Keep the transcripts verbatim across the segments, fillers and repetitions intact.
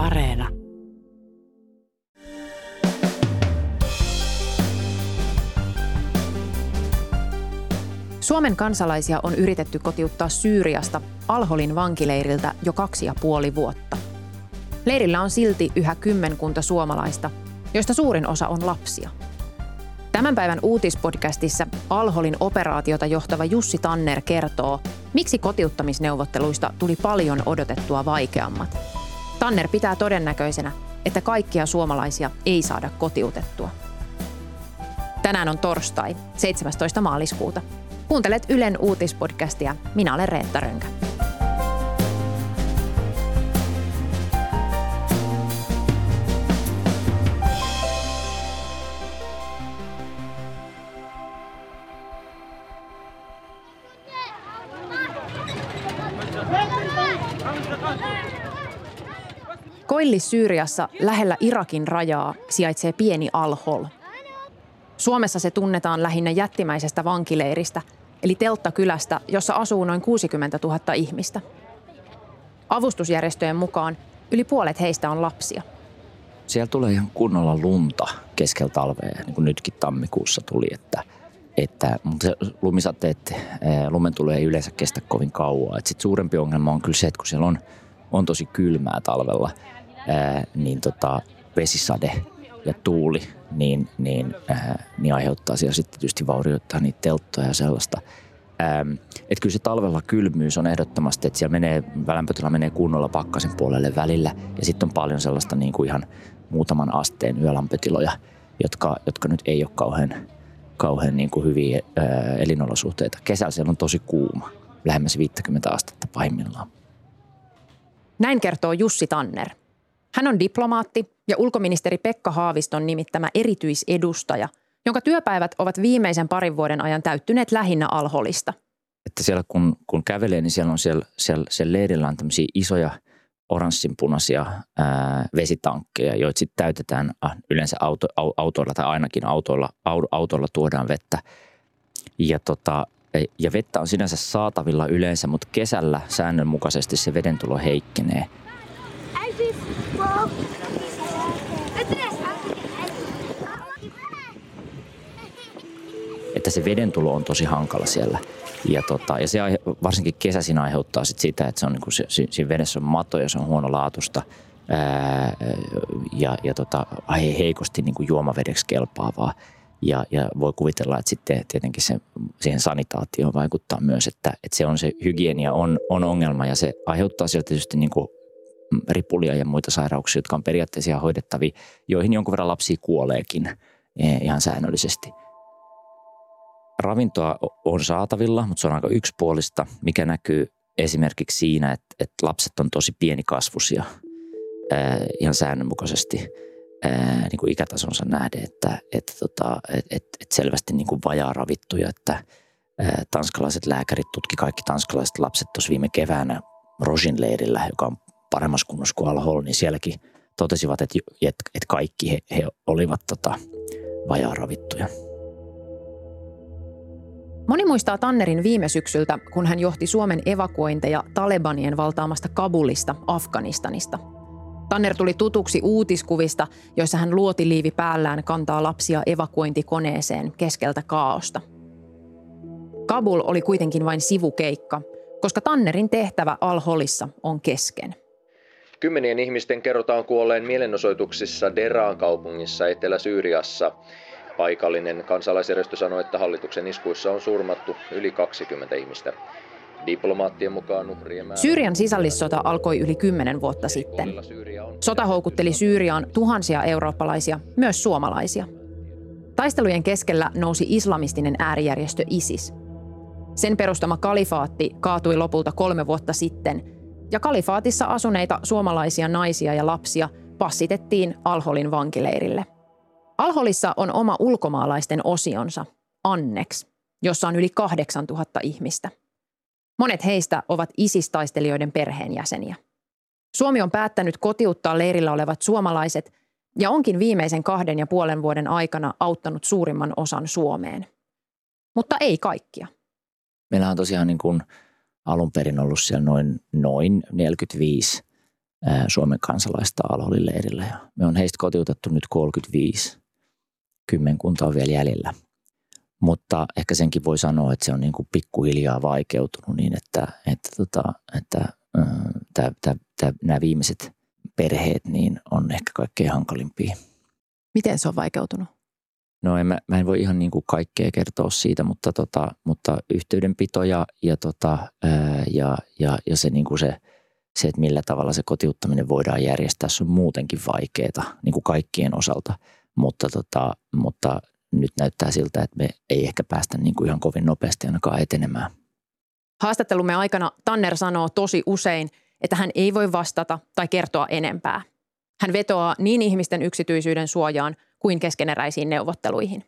Areena. Suomen kansalaisia on yritetty kotiuttaa Syyriasta Al-Holin vankileiriltä jo kaksi ja puoli vuotta. Leirillä on silti yhä kymmenkunta suomalaista, joista suurin osa on lapsia. Tämän päivän uutispodcastissa Al-Holin operaatiota johtava Jussi Tanner kertoo, miksi kotiuttamisneuvotteluista tuli paljon odotettua vaikeammat. Tanner pitää todennäköisenä, että kaikkia suomalaisia ei saada kotiutettua. Tänään on torstai, seitsemästoista maaliskuuta. Kuuntelet Ylen uutispodcastia. Minä olen Reetta Rönkä. Koillis-Syyriassa lähellä Irakin rajaa sijaitsee pieni Al-Hol. Suomessa se tunnetaan lähinnä jättimäisestä vankileiristä, eli Telttakylästä, jossa asuu noin kuusikymmentätuhatta ihmistä. Avustusjärjestöjen mukaan yli puolet heistä on lapsia. Siellä tulee ihan kunnolla lunta keskellä talvea, niin kuin nytkin tammikuussa tuli. Että, että lumisateet, lumen tulee ei yleensä kestä kovin kauan. Et sit suurempi ongelma on kyllä se, että kun siellä on, on tosi kylmää talvella, niin tota, vesisade ja tuuli niin, niin, äh, niin aiheuttaa siellä sitten tietysti vaurioittaa niitä telttoja ja sellaista. Ähm, et kyllä se talvella kylmyys on ehdottomasti, että siellä menee, lämpötila menee kunnolla pakkasen puolelle välillä ja sitten on paljon sellaista niin kuin ihan muutaman asteen yölämpötiloja, jotka, jotka nyt ei ole kauhean, kauhean niin kuin hyviä äh, elinolosuhteita. Kesällä siellä on tosi kuuma, lähemmäs viisikymmentä astetta pahimmillaan. Näin kertoo Jussi Tanner. Hän on diplomaatti ja ulkoministeri Pekka Haaviston nimittämä erityisedustaja, jonka työpäivät ovat viimeisen parin vuoden ajan täyttyneet lähinnä Al-Holista. Että siellä kun, kun kävelee, niin siellä on siellä, siellä, siellä leirillä on tämmöisiä isoja oranssinpunaisia ää, vesitankkeja, joita sitten täytetään äh, yleensä auto, au, autoilla tai ainakin autoilla, au, autoilla tuodaan vettä. Ja, tota, ja vettä on sinänsä saatavilla yleensä, mutta kesällä säännönmukaisesti se vedentulo heikkenee. Että se vedentulo on tosi hankala siellä. Ja, tota, ja se aihe, varsinkin kesäsin aiheuttaa sit sitä, että se on, niin kun se, siinä vedessä on matoja, se on huonolaatusta ää, ja, ja tota, heikosti niin kun juomavedeksi kelpaavaa. Ja, ja voi kuvitella, että sitten tietenkin se, siihen sanitaatioon vaikuttaa myös, että, että se, on, se hygienia on, on ongelma ja se aiheuttaa sieltä tietysti niin kun ripulia ja muita sairauksia, jotka on periaatteessa hoidettavia, joihin jonkun verran lapsia kuoleekin ihan säännöllisesti. Ravintoa on saatavilla, mutta se on aika yksipuolista, mikä näkyy esimerkiksi siinä, että, että lapset on tosi pienikasvuisia ää, ihan säännönmukaisesti ää, niin kuin ikätasonsa nähden, että, että, tota, että, että selvästi niin kuin vajaa ravittuja. Että, ää, tanskalaiset lääkärit tutki kaikki tanskalaiset lapset tuossa viime keväänä Rosin leirillä, joka on paremmassa kunnossa kuin Al-Hol, niin sielläkin totesivat, että, että kaikki he, he olivat tota, vajaa ravittuja. Moni muistaa Tannerin viime syksyltä, kun hän johti Suomen evakuointeja Talebanien valtaamasta Kabulista Afganistanista. Tanner tuli tutuksi uutiskuvista, joissa hän luotiliivi päällään kantaa lapsia evakuointikoneeseen keskeltä kaaosta. Kabul oli kuitenkin vain sivukeikka, koska Tannerin tehtävä Al-Holissa on kesken. Kymmenien ihmisten kerrotaan kuolleen mielenosoituksissa Deraan kaupungissa Etelä-Syyriassa. Paikallinen kansalaisjärjestö sanoi, että hallituksen iskuissa on surmattu yli kaksikymmentä ihmistä. Diplomaattien mukaan uhrien määrä... Syyrian sisällissota alkoi yli kymmenen vuotta sitten. Sota houkutteli Syyriaan tuhansia eurooppalaisia, myös suomalaisia. Taistelujen keskellä nousi islamistinen äärijärjestö ISIS. Sen perustama kalifaatti kaatui lopulta kolme vuotta sitten, ja kalifaatissa asuneita suomalaisia naisia ja lapsia passitettiin Al-Holin vankileirille. Al-Holissa on oma ulkomaalaisten osionsa, Annex, jossa on yli kahdeksantuhatta ihmistä. Monet heistä ovat ISIS-taistelijoiden perheenjäseniä. Suomi on päättänyt kotiuttaa leirillä olevat suomalaiset ja onkin viimeisen kahden ja puolen vuoden aikana auttanut suurimman osan Suomeen. Mutta ei kaikkia. Meillä on tosiaan niin kuin alun perin ollut siellä noin, noin neljäkymmentäviisi Suomen kansalaista Al-Holin leirillä. Ja me on heistä kotiutettu nyt kolmekymmentäviisi. Kymmenkunta on vielä jäljellä. Mutta ehkä senkin voi sanoa, että se on niin kuin pikkuhiljaa vaikeutunut niin, että, että, tota, että tä, tä, tä, nämä viimeiset perheet niin on ehkä kaikkein hankalimpia. Miten se on vaikeutunut? No en, mä, mä en voi ihan niin kuin kaikkea kertoa siitä, mutta, tota, mutta yhteydenpito ja, ja, tota, ää, ja, ja, ja se, niin kuin se, se, että millä tavalla se kotiuttaminen voidaan järjestää, se on muutenkin vaikeaa niin kuin kaikkien osalta, mutta, tota, mutta nyt näyttää siltä, että me ei ehkä päästä niin kuin ihan kovin nopeasti ainakaan etenemään. Haastattelumme aikana Tanner sanoo tosi usein, että hän ei voi vastata tai kertoa enempää. Hän vetoaa niin ihmisten yksityisyyden suojaan kuin keskeneräisiin neuvotteluihin.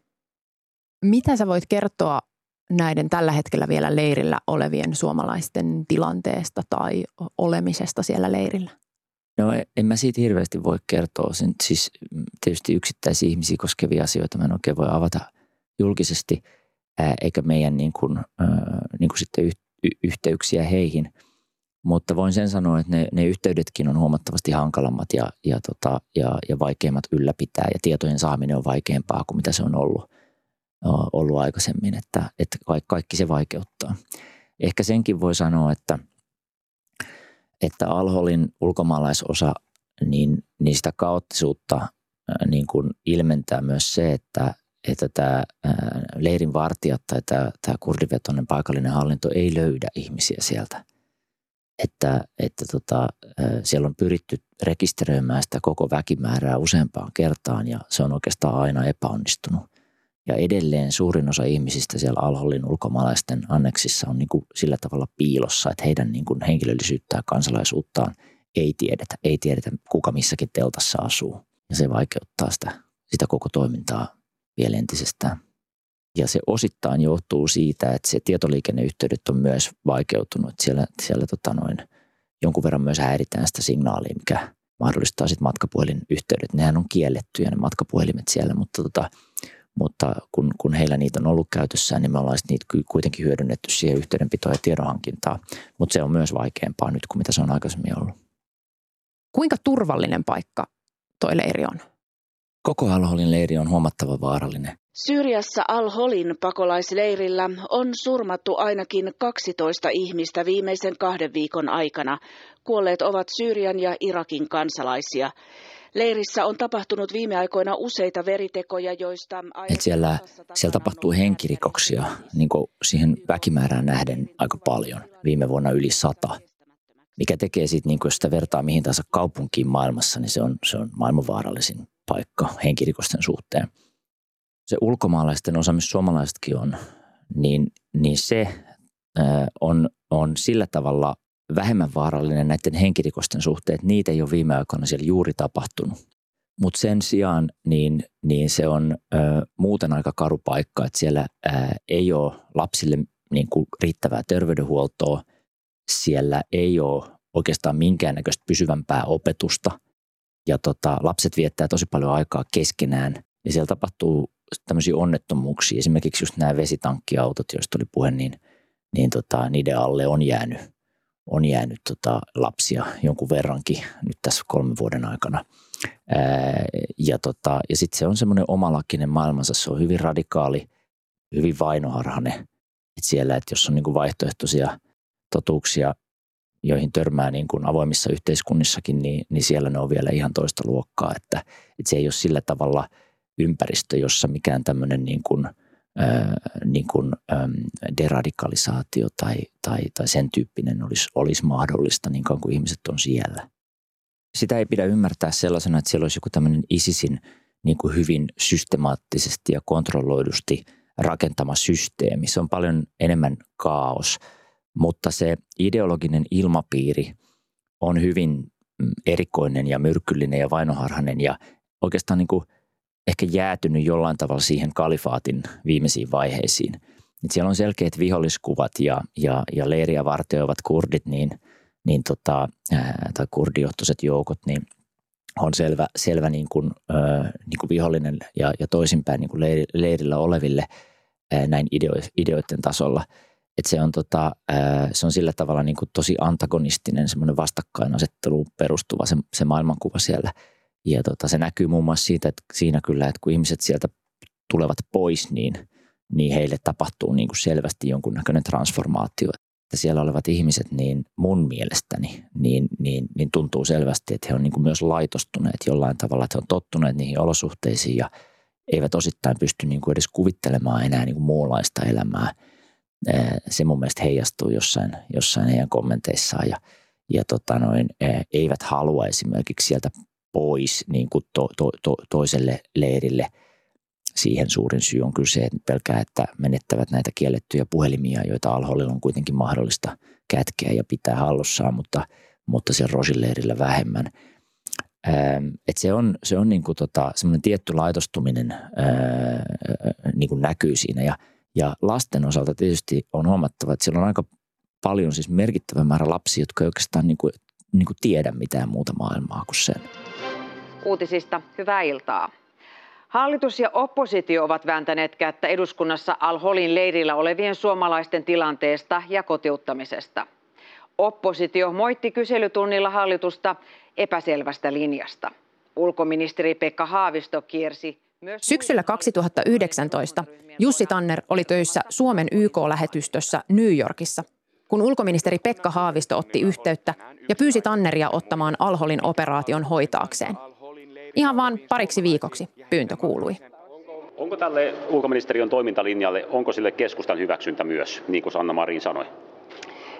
Mitä sä voit kertoa näiden tällä hetkellä vielä leirillä olevien suomalaisten tilanteesta tai olemisesta siellä leirillä? No en mä siitä hirveästi voi kertoa. Sen, siis tietysti yksittäisiä ihmisiä koskevia asioita mä en oikein voi avata julkisesti, ää, eikä meidän niin kuin, ää, niin kuin sitten yh, y, yhteyksiä heihin. Mutta voin sen sanoa, että ne, ne yhteydetkin on huomattavasti hankalammat ja, ja, tota, ja, ja vaikeimmat ylläpitää. Ja tietojen saaminen on vaikeampaa kuin mitä se on ollut, o, ollut aikaisemmin, että, että kaikki se vaikeuttaa. Ehkä senkin voi sanoa, että että Al-Holin ulkomaalaisosa, niin, niin sitä kaoottisuutta niin kuin ilmentää myös se, että, että tämä leirin vartijat tai tämä, tämä kurdivetoinen paikallinen hallinto ei löydä ihmisiä sieltä. Että, että tota, siellä on pyritty rekisteröimään sitä koko väkimäärää useampaan kertaan ja se on oikeastaan aina epäonnistunut. Ja edelleen suurin osa ihmisistä siellä Al-Holin ulkomaalaisten anneksissa on niin kuin sillä tavalla piilossa, että heidän niin kuin henkilöllisyyttä ja kansalaisuuttaan ei tiedetä. Ei tiedetä, kuka missäkin teltassa asuu. Ja se vaikeuttaa sitä, sitä koko toimintaa vielä entisestään. Ja se osittain johtuu siitä, että se tietoliikenneyhteydet on myös vaikeutunut. Siellä, siellä tota noin, jonkun verran myös häiritään sitä signaalia, mikä mahdollistaa sitten matkapuhelinyhteydet. Nehän on kiellettyjä ne matkapuhelimet siellä, mutta tota... Mutta kun, kun heillä niitä on ollut käytössään, niin me ollaan niitä kuitenkin hyödynnetty siihen yhteydenpitoon ja tiedonhankintaan. Mutta se on myös vaikeampaa nyt kuin mitä se on aikaisemmin ollut. Kuinka turvallinen paikka toi leiri on? Koko Al-Holin leiri on huomattavan vaarallinen. Syyriassa Al-Holin pakolaisleirillä on surmattu ainakin kaksitoista ihmistä viimeisen kahden viikon aikana. Kuolleet ovat Syyrian ja Irakin kansalaisia. Leirissä on tapahtunut viime aikoina useita veritekoja, joista... Et siellä, siellä tapahtuu henkirikoksia niin kuin siihen väkimäärään nähden aika paljon. Viime vuonna yli sata. Mikä tekee sitten, niin jos sitä vertaa mihin tahansa kaupunkiin maailmassa, niin se on, se on maailmanvaarallisin paikka henkirikosten suhteen. Se ulkomaalaisten osa, missä suomalaisetkin on, niin, niin se ää, on, on sillä tavalla... vähemmän vaarallinen näiden henkirikosten suhteen, että niitä ei ole viime aikoina siellä juuri tapahtunut. Mutta sen sijaan niin, niin se on ö, muuten aika karu paikka, että siellä ö, ei ole lapsille niin kuin riittävää terveydenhuoltoa, siellä ei ole oikeastaan minkäännäköistä pysyvämpää opetusta ja tota, lapset viettää tosi paljon aikaa keskenään ja siellä tapahtuu tämmöisiä onnettomuuksia, esimerkiksi just nämä vesitankkiautot, joista oli puhe, niin, niin tota, niiden alle on jäänyt on jäänyt tota lapsia jonkun verrankin nyt tässä kolmen vuoden aikana. Ää, ja tota, ja sitten se on semmoinen omalakinen maailmansa, se on hyvin radikaali, hyvin vainoharhainen. Et siellä, että jos on niinku vaihtoehtoisia totuuksia, joihin törmää niinku avoimissa yhteiskunnissakin, niin, niin siellä ne on vielä ihan toista luokkaa. Että et se ei ole sillä tavalla ympäristö, jossa mikään tämmöinen niinku, Äh, niin kuin, ähm, deradikalisaatio tai, tai, tai sen tyyppinen olisi, olisi mahdollista niin kauan kuin ihmiset on siellä. Sitä ei pidä ymmärtää sellaisena, että siellä olisi joku tämmöinen ISISin niin kuin hyvin systemaattisesti ja kontrolloidusti rakentama systeemi. Se on paljon enemmän kaos, mutta se ideologinen ilmapiiri on hyvin erikoinen ja myrkyllinen ja vainoharhainen ja oikeastaan niin kuin ehkä jäätynyt jollain tavalla siihen kalifaatin viimeisiin vaiheisiin. Et siellä on selkeät viholliskuvat ja, ja, ja leiriä vartioivat kurdit niin, niin tota, ää, tai kurdijohtoiset joukot niin on selvä, selvä niin kuin, ää, niin kuin vihollinen ja, ja toisinpäin niin kuin leirillä oleville ää, näin ideo, ideoiden tasolla. Että se on, tota, se on sillä tavalla niin kuin tosi antagonistinen, semmoinen vastakkainasetteluun perustuva se, se maailmankuva siellä. Ja tota, se näkyy muun muassa siitä, että siinä kyllä, että kun ihmiset sieltä tulevat pois, niin, niin heille tapahtuu niin kuin selvästi jonkunnäköinen transformaatio. Että siellä olevat ihmiset, niin mun mielestäni, niin, niin, niin tuntuu selvästi, että he on niin kuin myös laitostuneet jollain tavalla, että he on tottuneet niihin olosuhteisiin ja eivät osittain pysty niin kuin edes kuvittelemaan enää niin kuin muunlaista elämää. Se mun mielestä heijastuu jossain, jossain heidän kommenteissaan ja, ja tota noin, eivät halua esimerkiksi sieltä pois niin kuin to, to, to, toiselle leirille. Siihen suurin syy on kyllä se, että pelkää, että menettävät näitä kiellettyjä puhelimia, joita Al-Holilla on kuitenkin mahdollista kätkeä ja pitää hallussaan, mutta, mutta siellä Rosin leirillä vähemmän. Et se on, se on niin kuin tota, semmoinen tietty laitostuminen niin kuin näkyy siinä ja Ja lasten osalta tietysti on huomattava, että siellä on aika paljon siis merkittävä määrä lapsia, jotka ei oikeastaan niin kuin, niin kuin tiedä mitään muuta maailmaa kuin sen. Uutisista hyvää iltaa. Hallitus ja oppositio ovat vääntäneet kättä eduskunnassa Al-Holin leirillä olevien suomalaisten tilanteesta ja kotiuttamisesta. Oppositio moitti kyselytunnilla hallitusta epäselvästä linjasta. Ulkoministeri Pekka Haavisto kiersi. Syksyllä kaksituhattayhdeksäntoista Jussi Tanner oli töissä Suomen Y K-lähetystössä New Yorkissa, kun ulkoministeri Pekka Haavisto otti yhteyttä ja pyysi Tanneria ottamaan Al-Holin operaation hoitaakseen. Ihan vaan pariksi viikoksi pyyntö kuului. Onko tälle ulkoministeriön toimintalinjalle, onko sille keskustan hyväksyntä myös, niin kuin Sanna Marin sanoi?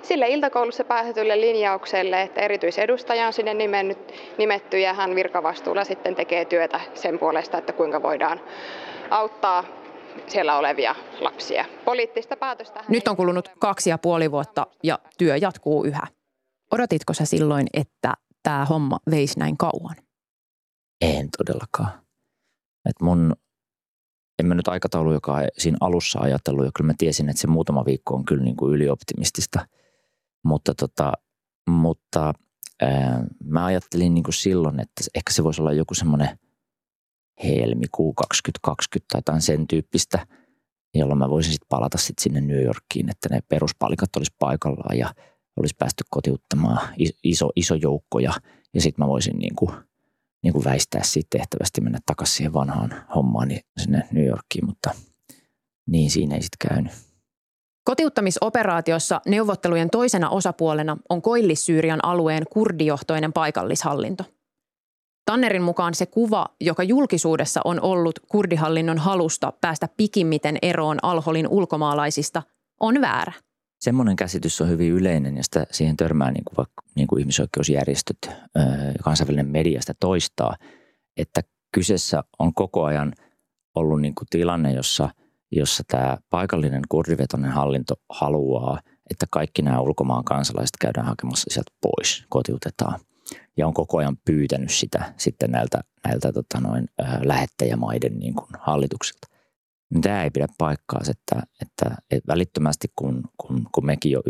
Sille iltakoulussa päätetylle linjaukselle, että erityisedustaja on sinne nimennyt, nimetty ja hän virkavastuulla sitten tekee työtä sen puolesta, että kuinka voidaan auttaa siellä olevia lapsia. Poliittista päätöstä... Nyt on kulunut kaksi ja puoli vuotta ja työ jatkuu yhä. Odotitko sä silloin, että tämä homma veisi näin kauan? En todellakaan. Et mun... En mä nyt aikataulu, joka siinä alussa ajatellut, ja kyllä mä tiesin, että se muutama viikko on kyllä niin kuin ylioptimistista. Mutta, tota, mutta ää, mä ajattelin niin kuin silloin, että ehkä se voisi olla joku semmoinen helmikuu kaksituhattakaksikymmentä tai jotain sen tyyppistä, jolloin mä voisin sitten palata sit sinne New Yorkiin, että ne peruspalikat olisi paikallaan ja olisi päästy kotiuttamaan iso, iso joukko ja, ja sitten mä voisin niin kuin, niin kuin väistää siitä tehtävästi mennä takaisin siihen vanhaan hommaan niin sinne New Yorkiin, mutta niin siinä ei sitten käynyt. Kotiuttamisoperaatiossa neuvottelujen toisena osapuolena on Koillis-Syyrian alueen kurdijohtoinen paikallishallinto. Tannerin mukaan se kuva, joka julkisuudessa on ollut kurdihallinnon halusta päästä pikimmiten eroon Al-Holin ulkomaalaisista, on väärä. Semmoinen käsitys on hyvin yleinen ja sitä siihen törmää niin kuin vaikka niin kuin ihmisoikeusjärjestöt ja kansainvälinen media sitä toistaa, että kyseessä on koko ajan ollut niin kuin tilanne, jossa, jossa tämä paikallinen kurdivetoinen hallinto haluaa, että kaikki nämä ulkomaan kansalaiset käydään hakemassa sieltä pois, kotiutetaan. Ja on koko ajan pyytänyt sitä sitten näiltä, näiltä tota noin, lähettäjämaiden niin kuin hallituksilta. Tämä ei pidä paikkaansa, että, että, että välittömästi kun, kun, kun mekin jo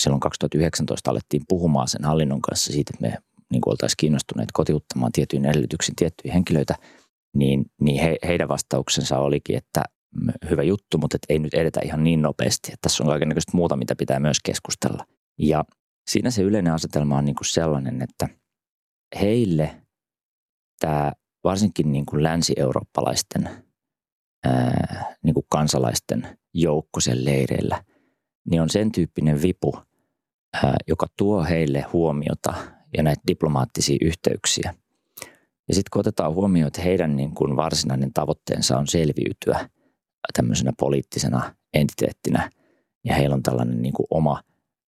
silloin kaksituhattayhdeksäntoista alettiin puhumaan sen hallinnon kanssa siitä, että me niin kuin oltaisiin kiinnostuneet kotiuttamaan tietyin edellytyksiin tiettyjä henkilöitä, niin, niin he, heidän vastauksensa olikin, että hyvä juttu, mutta ei nyt edetä ihan niin nopeasti. Että tässä on kaikennäköistä muuta, mitä pitää myös keskustella. Ja siinä se yleinen asetelma on niin kuin sellainen, että heille tämä varsinkin niin kuin länsi-eurooppalaisten Ää, niin kuin kansalaisten joukko sen leireillä, niin on sen tyyppinen vipu, ää, joka tuo heille huomiota ja näitä diplomaattisia yhteyksiä. Ja sitten kun otetaan huomioon, että heidän niin kuin varsinainen tavoitteensa on selviytyä tämmöisenä poliittisena entiteettinä, ja heillä on tällainen niin kuin oma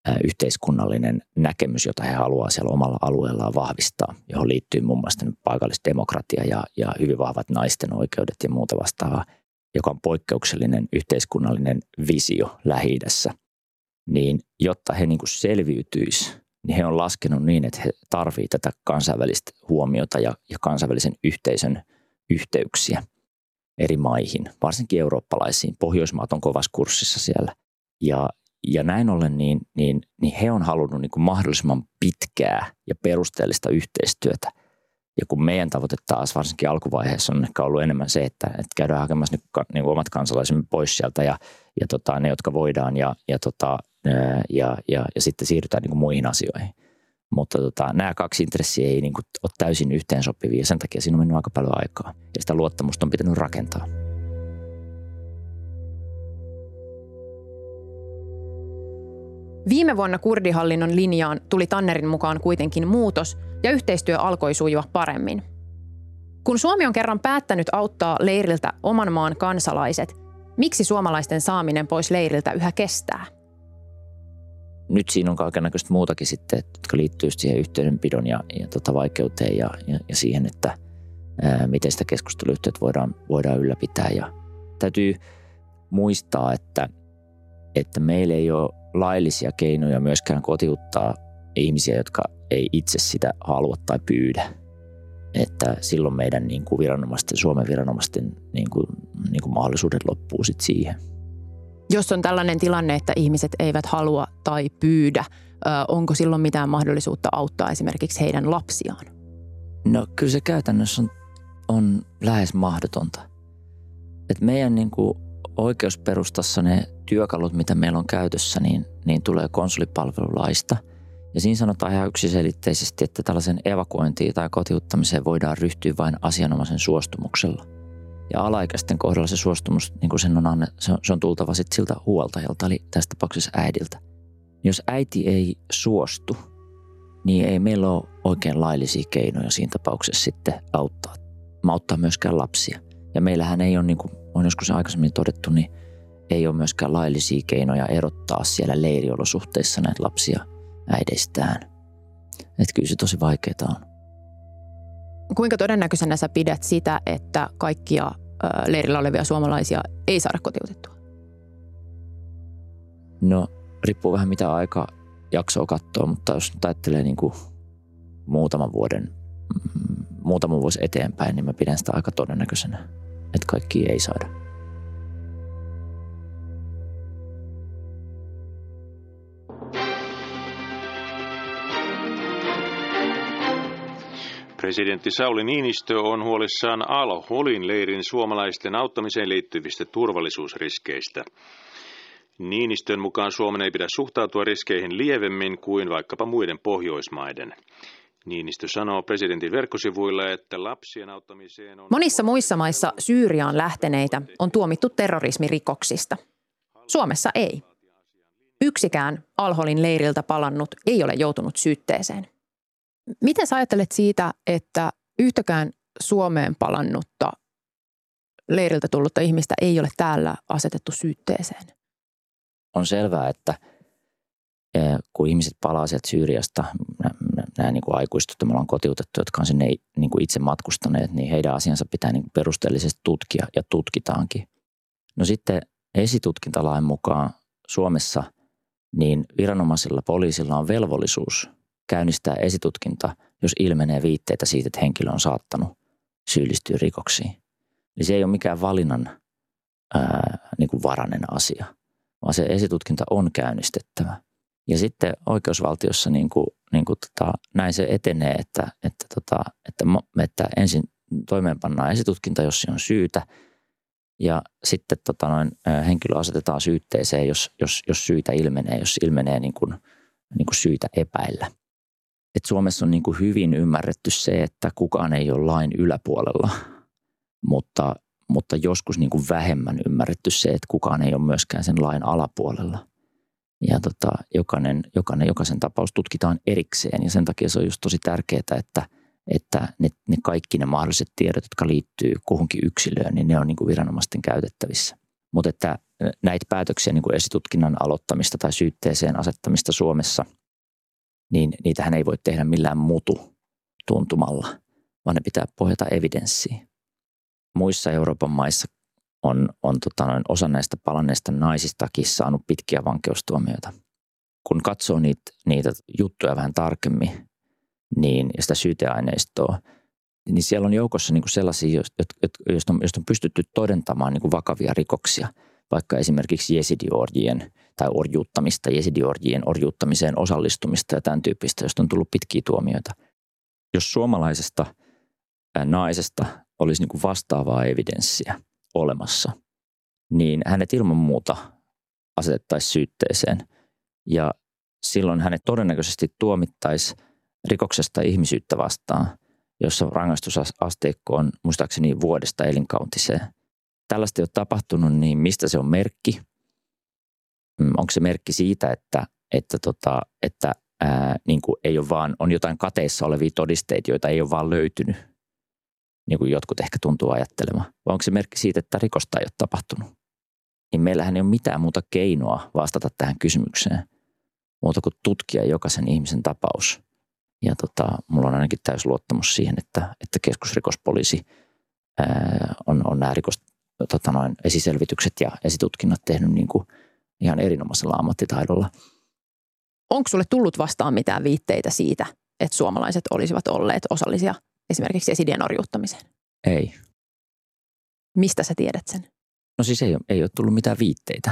ää, yhteiskunnallinen näkemys, jota he haluaa siellä omalla alueellaan vahvistaa, johon liittyy muun muassa paikallisdemokratia ja, ja hyvin vahvat naisten oikeudet ja muuta vastaavaa, joka on poikkeuksellinen yhteiskunnallinen visio Lähi-idässä, niin jotta he niin kuin selviytyisivät, niin he on laskenut niin, että he tarvitsevat tätä kansainvälistä huomiota ja, ja kansainvälisen yhteisön yhteyksiä eri maihin, varsinkin eurooppalaisiin. Pohjoismaat on kovassa kurssissa siellä. Ja, ja näin ollen niin, niin, niin he on halunnut niin kuin mahdollisimman pitkää ja perusteellista yhteistyötä, Ja kun meidän tavoite taas varsinkin alkuvaiheessa on ehkä ollut enemmän se, että, että käydään hakemassa nyt ka, niin omat kansalaisemme pois sieltä ja, ja tota, ne, jotka voidaan ja, ja, tota, ja, ja, ja sitten siirrytään niin kuin muihin asioihin. Mutta tota, nämä kaksi intressiä ei niin kuin ole täysin yhteensopivia ja sen takia siinä on mennyt aika paljon aikaa ja sitä luottamusta on pitänyt rakentaa. Viime vuonna kurdihallinnon linjaan tuli Tannerin mukaan kuitenkin muutos ja yhteistyö alkoi sujua paremmin. Kun Suomi on kerran päättänyt auttaa leiriltä oman maan kansalaiset, miksi suomalaisten saaminen pois leiriltä yhä kestää? Nyt siinä on kaikennäköistä muutakin sitten, jotka liittyy siihen yhteydenpidon ja, ja tota vaikeuteen ja, ja, ja siihen, että ää, miten sitä keskusteluyhteyttä voidaan, voidaan ylläpitää. Ja täytyy muistaa, että, että meillä ei ole laillisia keinoja myöskään kotiuttaa ihmisiä, jotka ei itse sitä halua tai pyydä. Että silloin meidän niin kuin viranomaisten, Suomen viranomaisten niin kuin, niin kuin mahdollisuudet loppuu sit siihen. Jos on tällainen tilanne, että ihmiset eivät halua tai pyydä, onko silloin mitään mahdollisuutta auttaa esimerkiksi heidän lapsiaan? No kyllä se käytännössä on, on lähes mahdotonta. Et meidän niin kuin oikeusperustassa ne työkalut, mitä meillä on käytössä, niin, niin tulee konsulipalvelulaista. Ja siinä sanotaan ihan yksiselitteisesti, että tällaisen evakuointiin tai kotiuttamiseen voidaan ryhtyä vain asianomaisen suostumuksella. Ja alaikäisten kohdalla se suostumus, niin kuin sen on, anne, se on, se on tultava sit siltä huoltajalta, eli tässä tapauksessa äidiltä. Jos äiti ei suostu, niin ei meillä ole oikein laillisia keinoja siinä tapauksessa sitten auttaa, auttaa myöskään lapsia. Ja meillähän ei ole, niin kuin on joskus aikaisemmin todettu, niin ei ole myöskään laillisia keinoja erottaa siellä leiriolosuhteissa näitä lapsia äideistään. Että kyllä se tosi vaikeaa on. Kuinka todennäköisenä sä pidät sitä, että kaikkia leirillä olevia suomalaisia ei saada kotiutettua? No, riippuu vähän mitä aikajaksoa katsoo, mutta jos ajattelee niin kuin muutaman vuoden, muutaman vuosi eteenpäin, niin mä pidän sitä aika todennäköisenä, että kaikkia ei saada. Presidentti Sauli Niinistö on huolissaan Al-Holin leirin suomalaisten auttamiseen liittyvistä turvallisuusriskeistä. Niinistön mukaan Suomen ei pidä suhtautua riskeihin lievemmin kuin vaikkapa muiden Pohjoismaiden. Niinistö sanoo presidentin verkkosivuilla, että lapsien auttamiseen on... Monissa muissa maissa Syyriaan lähteneitä on tuomittu terrorismirikoksista. Suomessa ei. Yksikään Al-Holin leiriltä palannut ei ole joutunut syytteeseen. Miten sä ajattelet siitä, että yhtäkään Suomeen palannutta leiriltä tullutta ihmistä ei ole täällä asetettu syytteeseen? On selvää, että kun ihmiset palaa sieltä Syyriasta, nämä niin kuin aikuiset, jotka me ollaan kotiutettu, jotka on sinne niin kuin itse matkustaneet, niin heidän asiansa pitää niin kuin perusteellisesti tutkia ja tutkitaankin. No sitten esitutkintalain mukaan Suomessa niin viranomaisilla poliisilla on velvollisuus käynnistää esitutkinta, jos ilmenee viitteitä siitä, että henkilö on saattanut syyllistyä rikoksiin. Eli se ei ole mikään valinnan ää, niin kuin varainen asia, vaan se esitutkinta on käynnistettävä. Ja sitten oikeusvaltiossa niin kuin, niin kuin tota, näin se etenee, että, että, tota, että, että ensin toimeenpannaan esitutkinta, jos se on syytä, ja sitten tota, noin, henkilö asetetaan syytteeseen, jos, jos, jos syitä ilmenee, jos ilmenee niin kuin, niin kuin syytä epäillä. Et Suomessa on niin kuin hyvin ymmärretty se, että kukaan ei ole lain yläpuolella, mutta, mutta joskus niin kuin vähemmän ymmärretty se, että kukaan ei ole myöskään sen lain alapuolella. Ja tota, jokainen, jokainen, jokaisen tapaus tutkitaan erikseen ja sen takia se on just tosi tärkeää, että, että ne, ne kaikki ne mahdolliset tiedot, jotka liittyy kuhunkin yksilöön, niin ne on niin kuin viranomaisten käytettävissä. Mutta että näitä päätöksiä niin kuin esitutkinnan aloittamista tai syytteeseen asettamista Suomessa – niin niitähän ei voi tehdä millään mutu tuntumalla, vaan ne pitää pohjata evidenssiin. Muissa Euroopan maissa on, on tota, osa näistä palanneista naisistakin saanut pitkiä vankeustuomioita. Kun katsoo niitä, niitä juttuja vähän tarkemmin niin, ja sitä syyteaineistoa, niin siellä on joukossa niin kuin sellaisia, joista on, on pystytty todentamaan niin kuin vakavia rikoksia, vaikka esimerkiksi jesidiorjien tai orjuuttamista, jesidiorjien orjuuttamiseen osallistumista ja tämän tyyppistä, josta on tullut pitkiä tuomioita. Jos suomalaisesta naisesta olisi niin kuin vastaavaa evidenssiä olemassa, niin hänet ilman muuta asetettaisiin syytteeseen ja silloin hänet todennäköisesti tuomittaisiin rikoksesta ihmisyyttä vastaan, jossa rangaistusasteikko on muistaakseni vuodesta elinkautiseen. Tällaista ei ole tapahtunut, niin mistä se on merkki? Onko se merkki siitä, että, että, tota, että ää, niin kuin ei ole vaan, on jotain kateissa olevia todisteita, joita ei ole vaan löytynyt, niin kuin jotkut ehkä tuntuu ajattelemaan? Vai onko se merkki siitä, että rikosta ei ole tapahtunut? Niin meillähän ei ole mitään muuta keinoa vastata tähän kysymykseen, muuta kuin tutkia jokaisen ihmisen tapaus. Ja tota, mulla on ainakin täysi luottamus siihen, että, että keskusrikospoliisi ää, on, on nämä rikos, tota noin, esiselvitykset ja esitutkinnat tehnyt niin kuin ihan erinomaisella ammattitaidolla. Onko sulle tullut vastaan mitään viitteitä siitä, että suomalaiset olisivat olleet osallisia esimerkiksi esidien orjuuttamiseen? Ei. Mistä sä tiedät sen? No siis ei, ei ole tullut mitään viitteitä.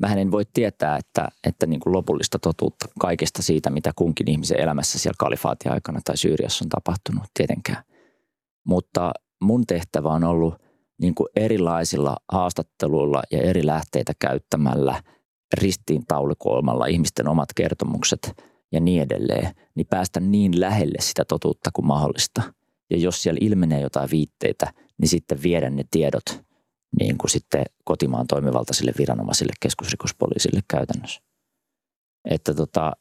Mähän en voi tietää, että, että niin kuin lopullista totuutta kaikesta siitä, mitä kunkin ihmisen elämässä siellä kalifaatin aikana tai Syyriassa on tapahtunut tietenkään. Mutta mun tehtävä on ollut niin kuin erilaisilla haastatteluilla ja eri lähteitä käyttämällä, ristiin taulukoimalla ihmisten omat kertomukset ja niin edelleen, niin päästä niin lähelle sitä totuutta kuin mahdollista. Ja jos siellä ilmenee jotain viitteitä, niin sitten viedä ne tiedot niin kuin sitten kotimaan toimivaltaisille viranomaisille, keskusrikospoliisille käytännössä. Että, tota,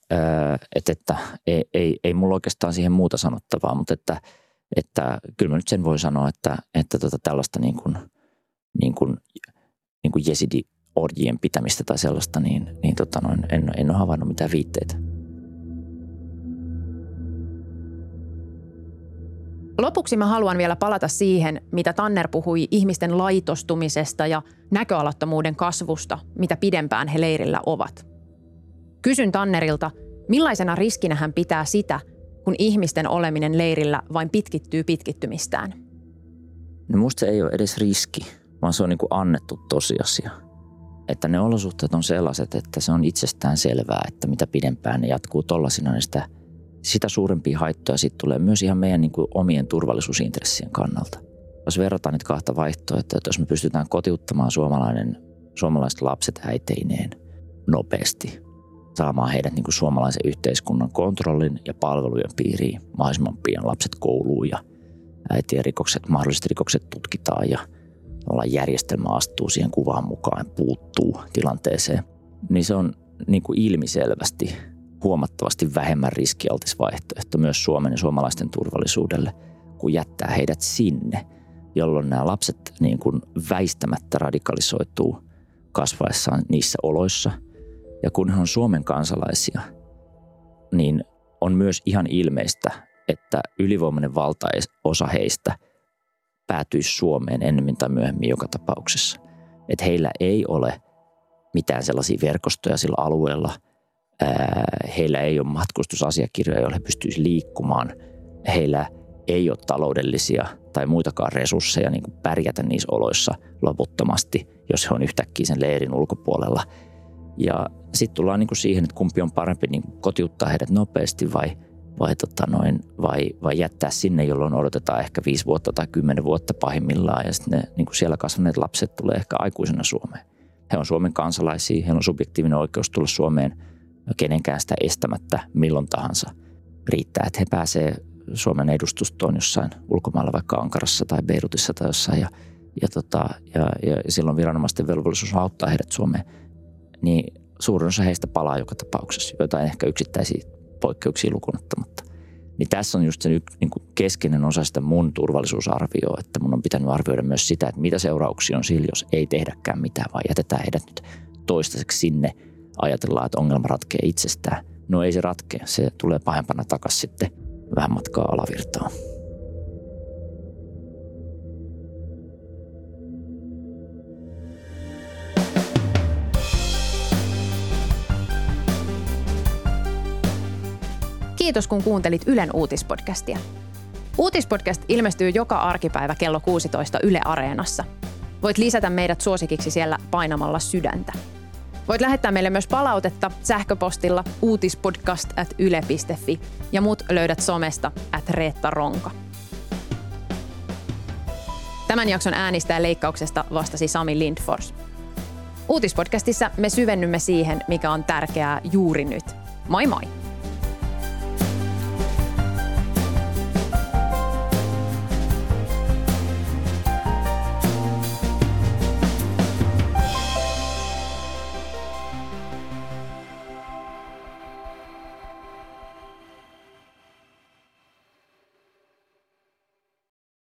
että, että ei, ei, ei mulla oikeastaan siihen muuta sanottavaa, mutta että, että kyllä mä nyt sen voi sanoa, että, että tota tällaista niin kuin, niin kuin, niin kuin jesidi-orjien pitämistä tai sellaista, niin, niin tota noin, en, en ole havainnut mitään viitteitä. Lopuksi mä haluan vielä palata siihen, mitä Tanner puhui ihmisten laitostumisesta ja näköalattomuuden kasvusta, mitä pidempään he leirillä ovat. Kysyn Tannerilta, millaisena riskinä hän pitää sitä, kun ihmisten oleminen leirillä vain pitkittyy pitkittymistään? No musta se ei ole edes riski, vaan se on niin kuin annettu tosiasia. Että ne olosuhteet on sellaiset, että se on itsestään selvää, että mitä pidempään ne jatkuu tollasina, niin sitä Sitä suurempia haittoja sitten tulee myös ihan meidän niin kuin omien turvallisuusintressien kannalta. Jos verrataan nyt kahta vaihtoehtoa, että jos me pystytään kotiuttamaan suomalainen, suomalaiset lapset äiteineen nopeasti, saamaan heidät niin kuin suomalaisen yhteiskunnan kontrollin ja palvelujen piiriin, mahdollisimman pian lapset kouluun ja äitien rikokset, mahdolliset rikokset tutkitaan ja järjestelmä astuu siihen kuvaan mukaan, puuttuu tilanteeseen, niin se on niin kuin ilmiselvästi huomattavasti vähemmän riskialtis vaihtoehto myös Suomen ja suomalaisten turvallisuudelle, kun jättää heidät sinne, jolloin nämä lapset niin kuin väistämättä radikalisoituu kasvaessaan niissä oloissa. Ja kun he on Suomen kansalaisia, niin on myös ihan ilmeistä, että ylivoimainen valtaosa heistä päätyisi Suomeen ennemmin tai myöhemmin joka tapauksessa. Että heillä ei ole mitään sellaisia verkostoja sillä alueella, heillä ei ole matkustusasiakirjoja, joilla he pystyisivät liikkumaan. Heillä ei ole taloudellisia tai muitakaan resursseja niin kuin pärjätä niissä oloissa loputtomasti, jos he on yhtäkkiä sen leirin ulkopuolella. Ja sitten tullaan niin kuin siihen, että kumpi on parempi niin kuin kotiuttaa heidät nopeasti vai, vai, tota noin, vai, vai jättää sinne, jolloin odotetaan ehkä viisi vuotta tai kymmenen vuotta pahimmillaan. Ja sitten ne niin kuin siellä kasvaneet lapset tulee ehkä aikuisena Suomeen. He on Suomen kansalaisia, heillä on subjektiivinen oikeus tulla Suomeen kenenkään sitä estämättä milloin tahansa. Riittää, että he pääsevät Suomen edustustoon jossain ulkomailla, vaikka Ankarassa tai Beirutissa tai jossain, ja, ja, tota, ja, ja silloin viranomaisten velvollisuus auttaa heidät Suomeen, niin suurin osa heistä palaa joka tapauksessa, joitain ehkä yksittäisiä poikkeuksia lukunottamatta. Niin tässä on just se niin kuin keskeinen osa sitä mun turvallisuusarvioa, että mun on pitänyt arvioida myös sitä, että mitä seurauksia on sillä, jos ei tehdäkään mitään, vaan jätetään heidät nyt toistaiseksi sinne. Ajatellaan, että ongelma ratkee itsestään. No ei se ratkee, se tulee pahempana takaisin sitten vähän matkaa alavirtaan. Kiitos kun kuuntelit Ylen uutispodcastia. Uutispodcast ilmestyy joka arkipäivä kello kuusitoista Yle Areenassa. Voit lisätä meidät suosikiksi siellä painamalla sydäntä. Voit lähettää meille myös palautetta sähköpostilla uutispodcast at yle piste fi ja muut löydät somesta at Reetta Ronka. Tämän jakson äänistää leikkauksesta vastasi Sami Lindfors. Uutispodcastissa me syvennymme siihen, mikä on tärkeää juuri nyt. Moi moi!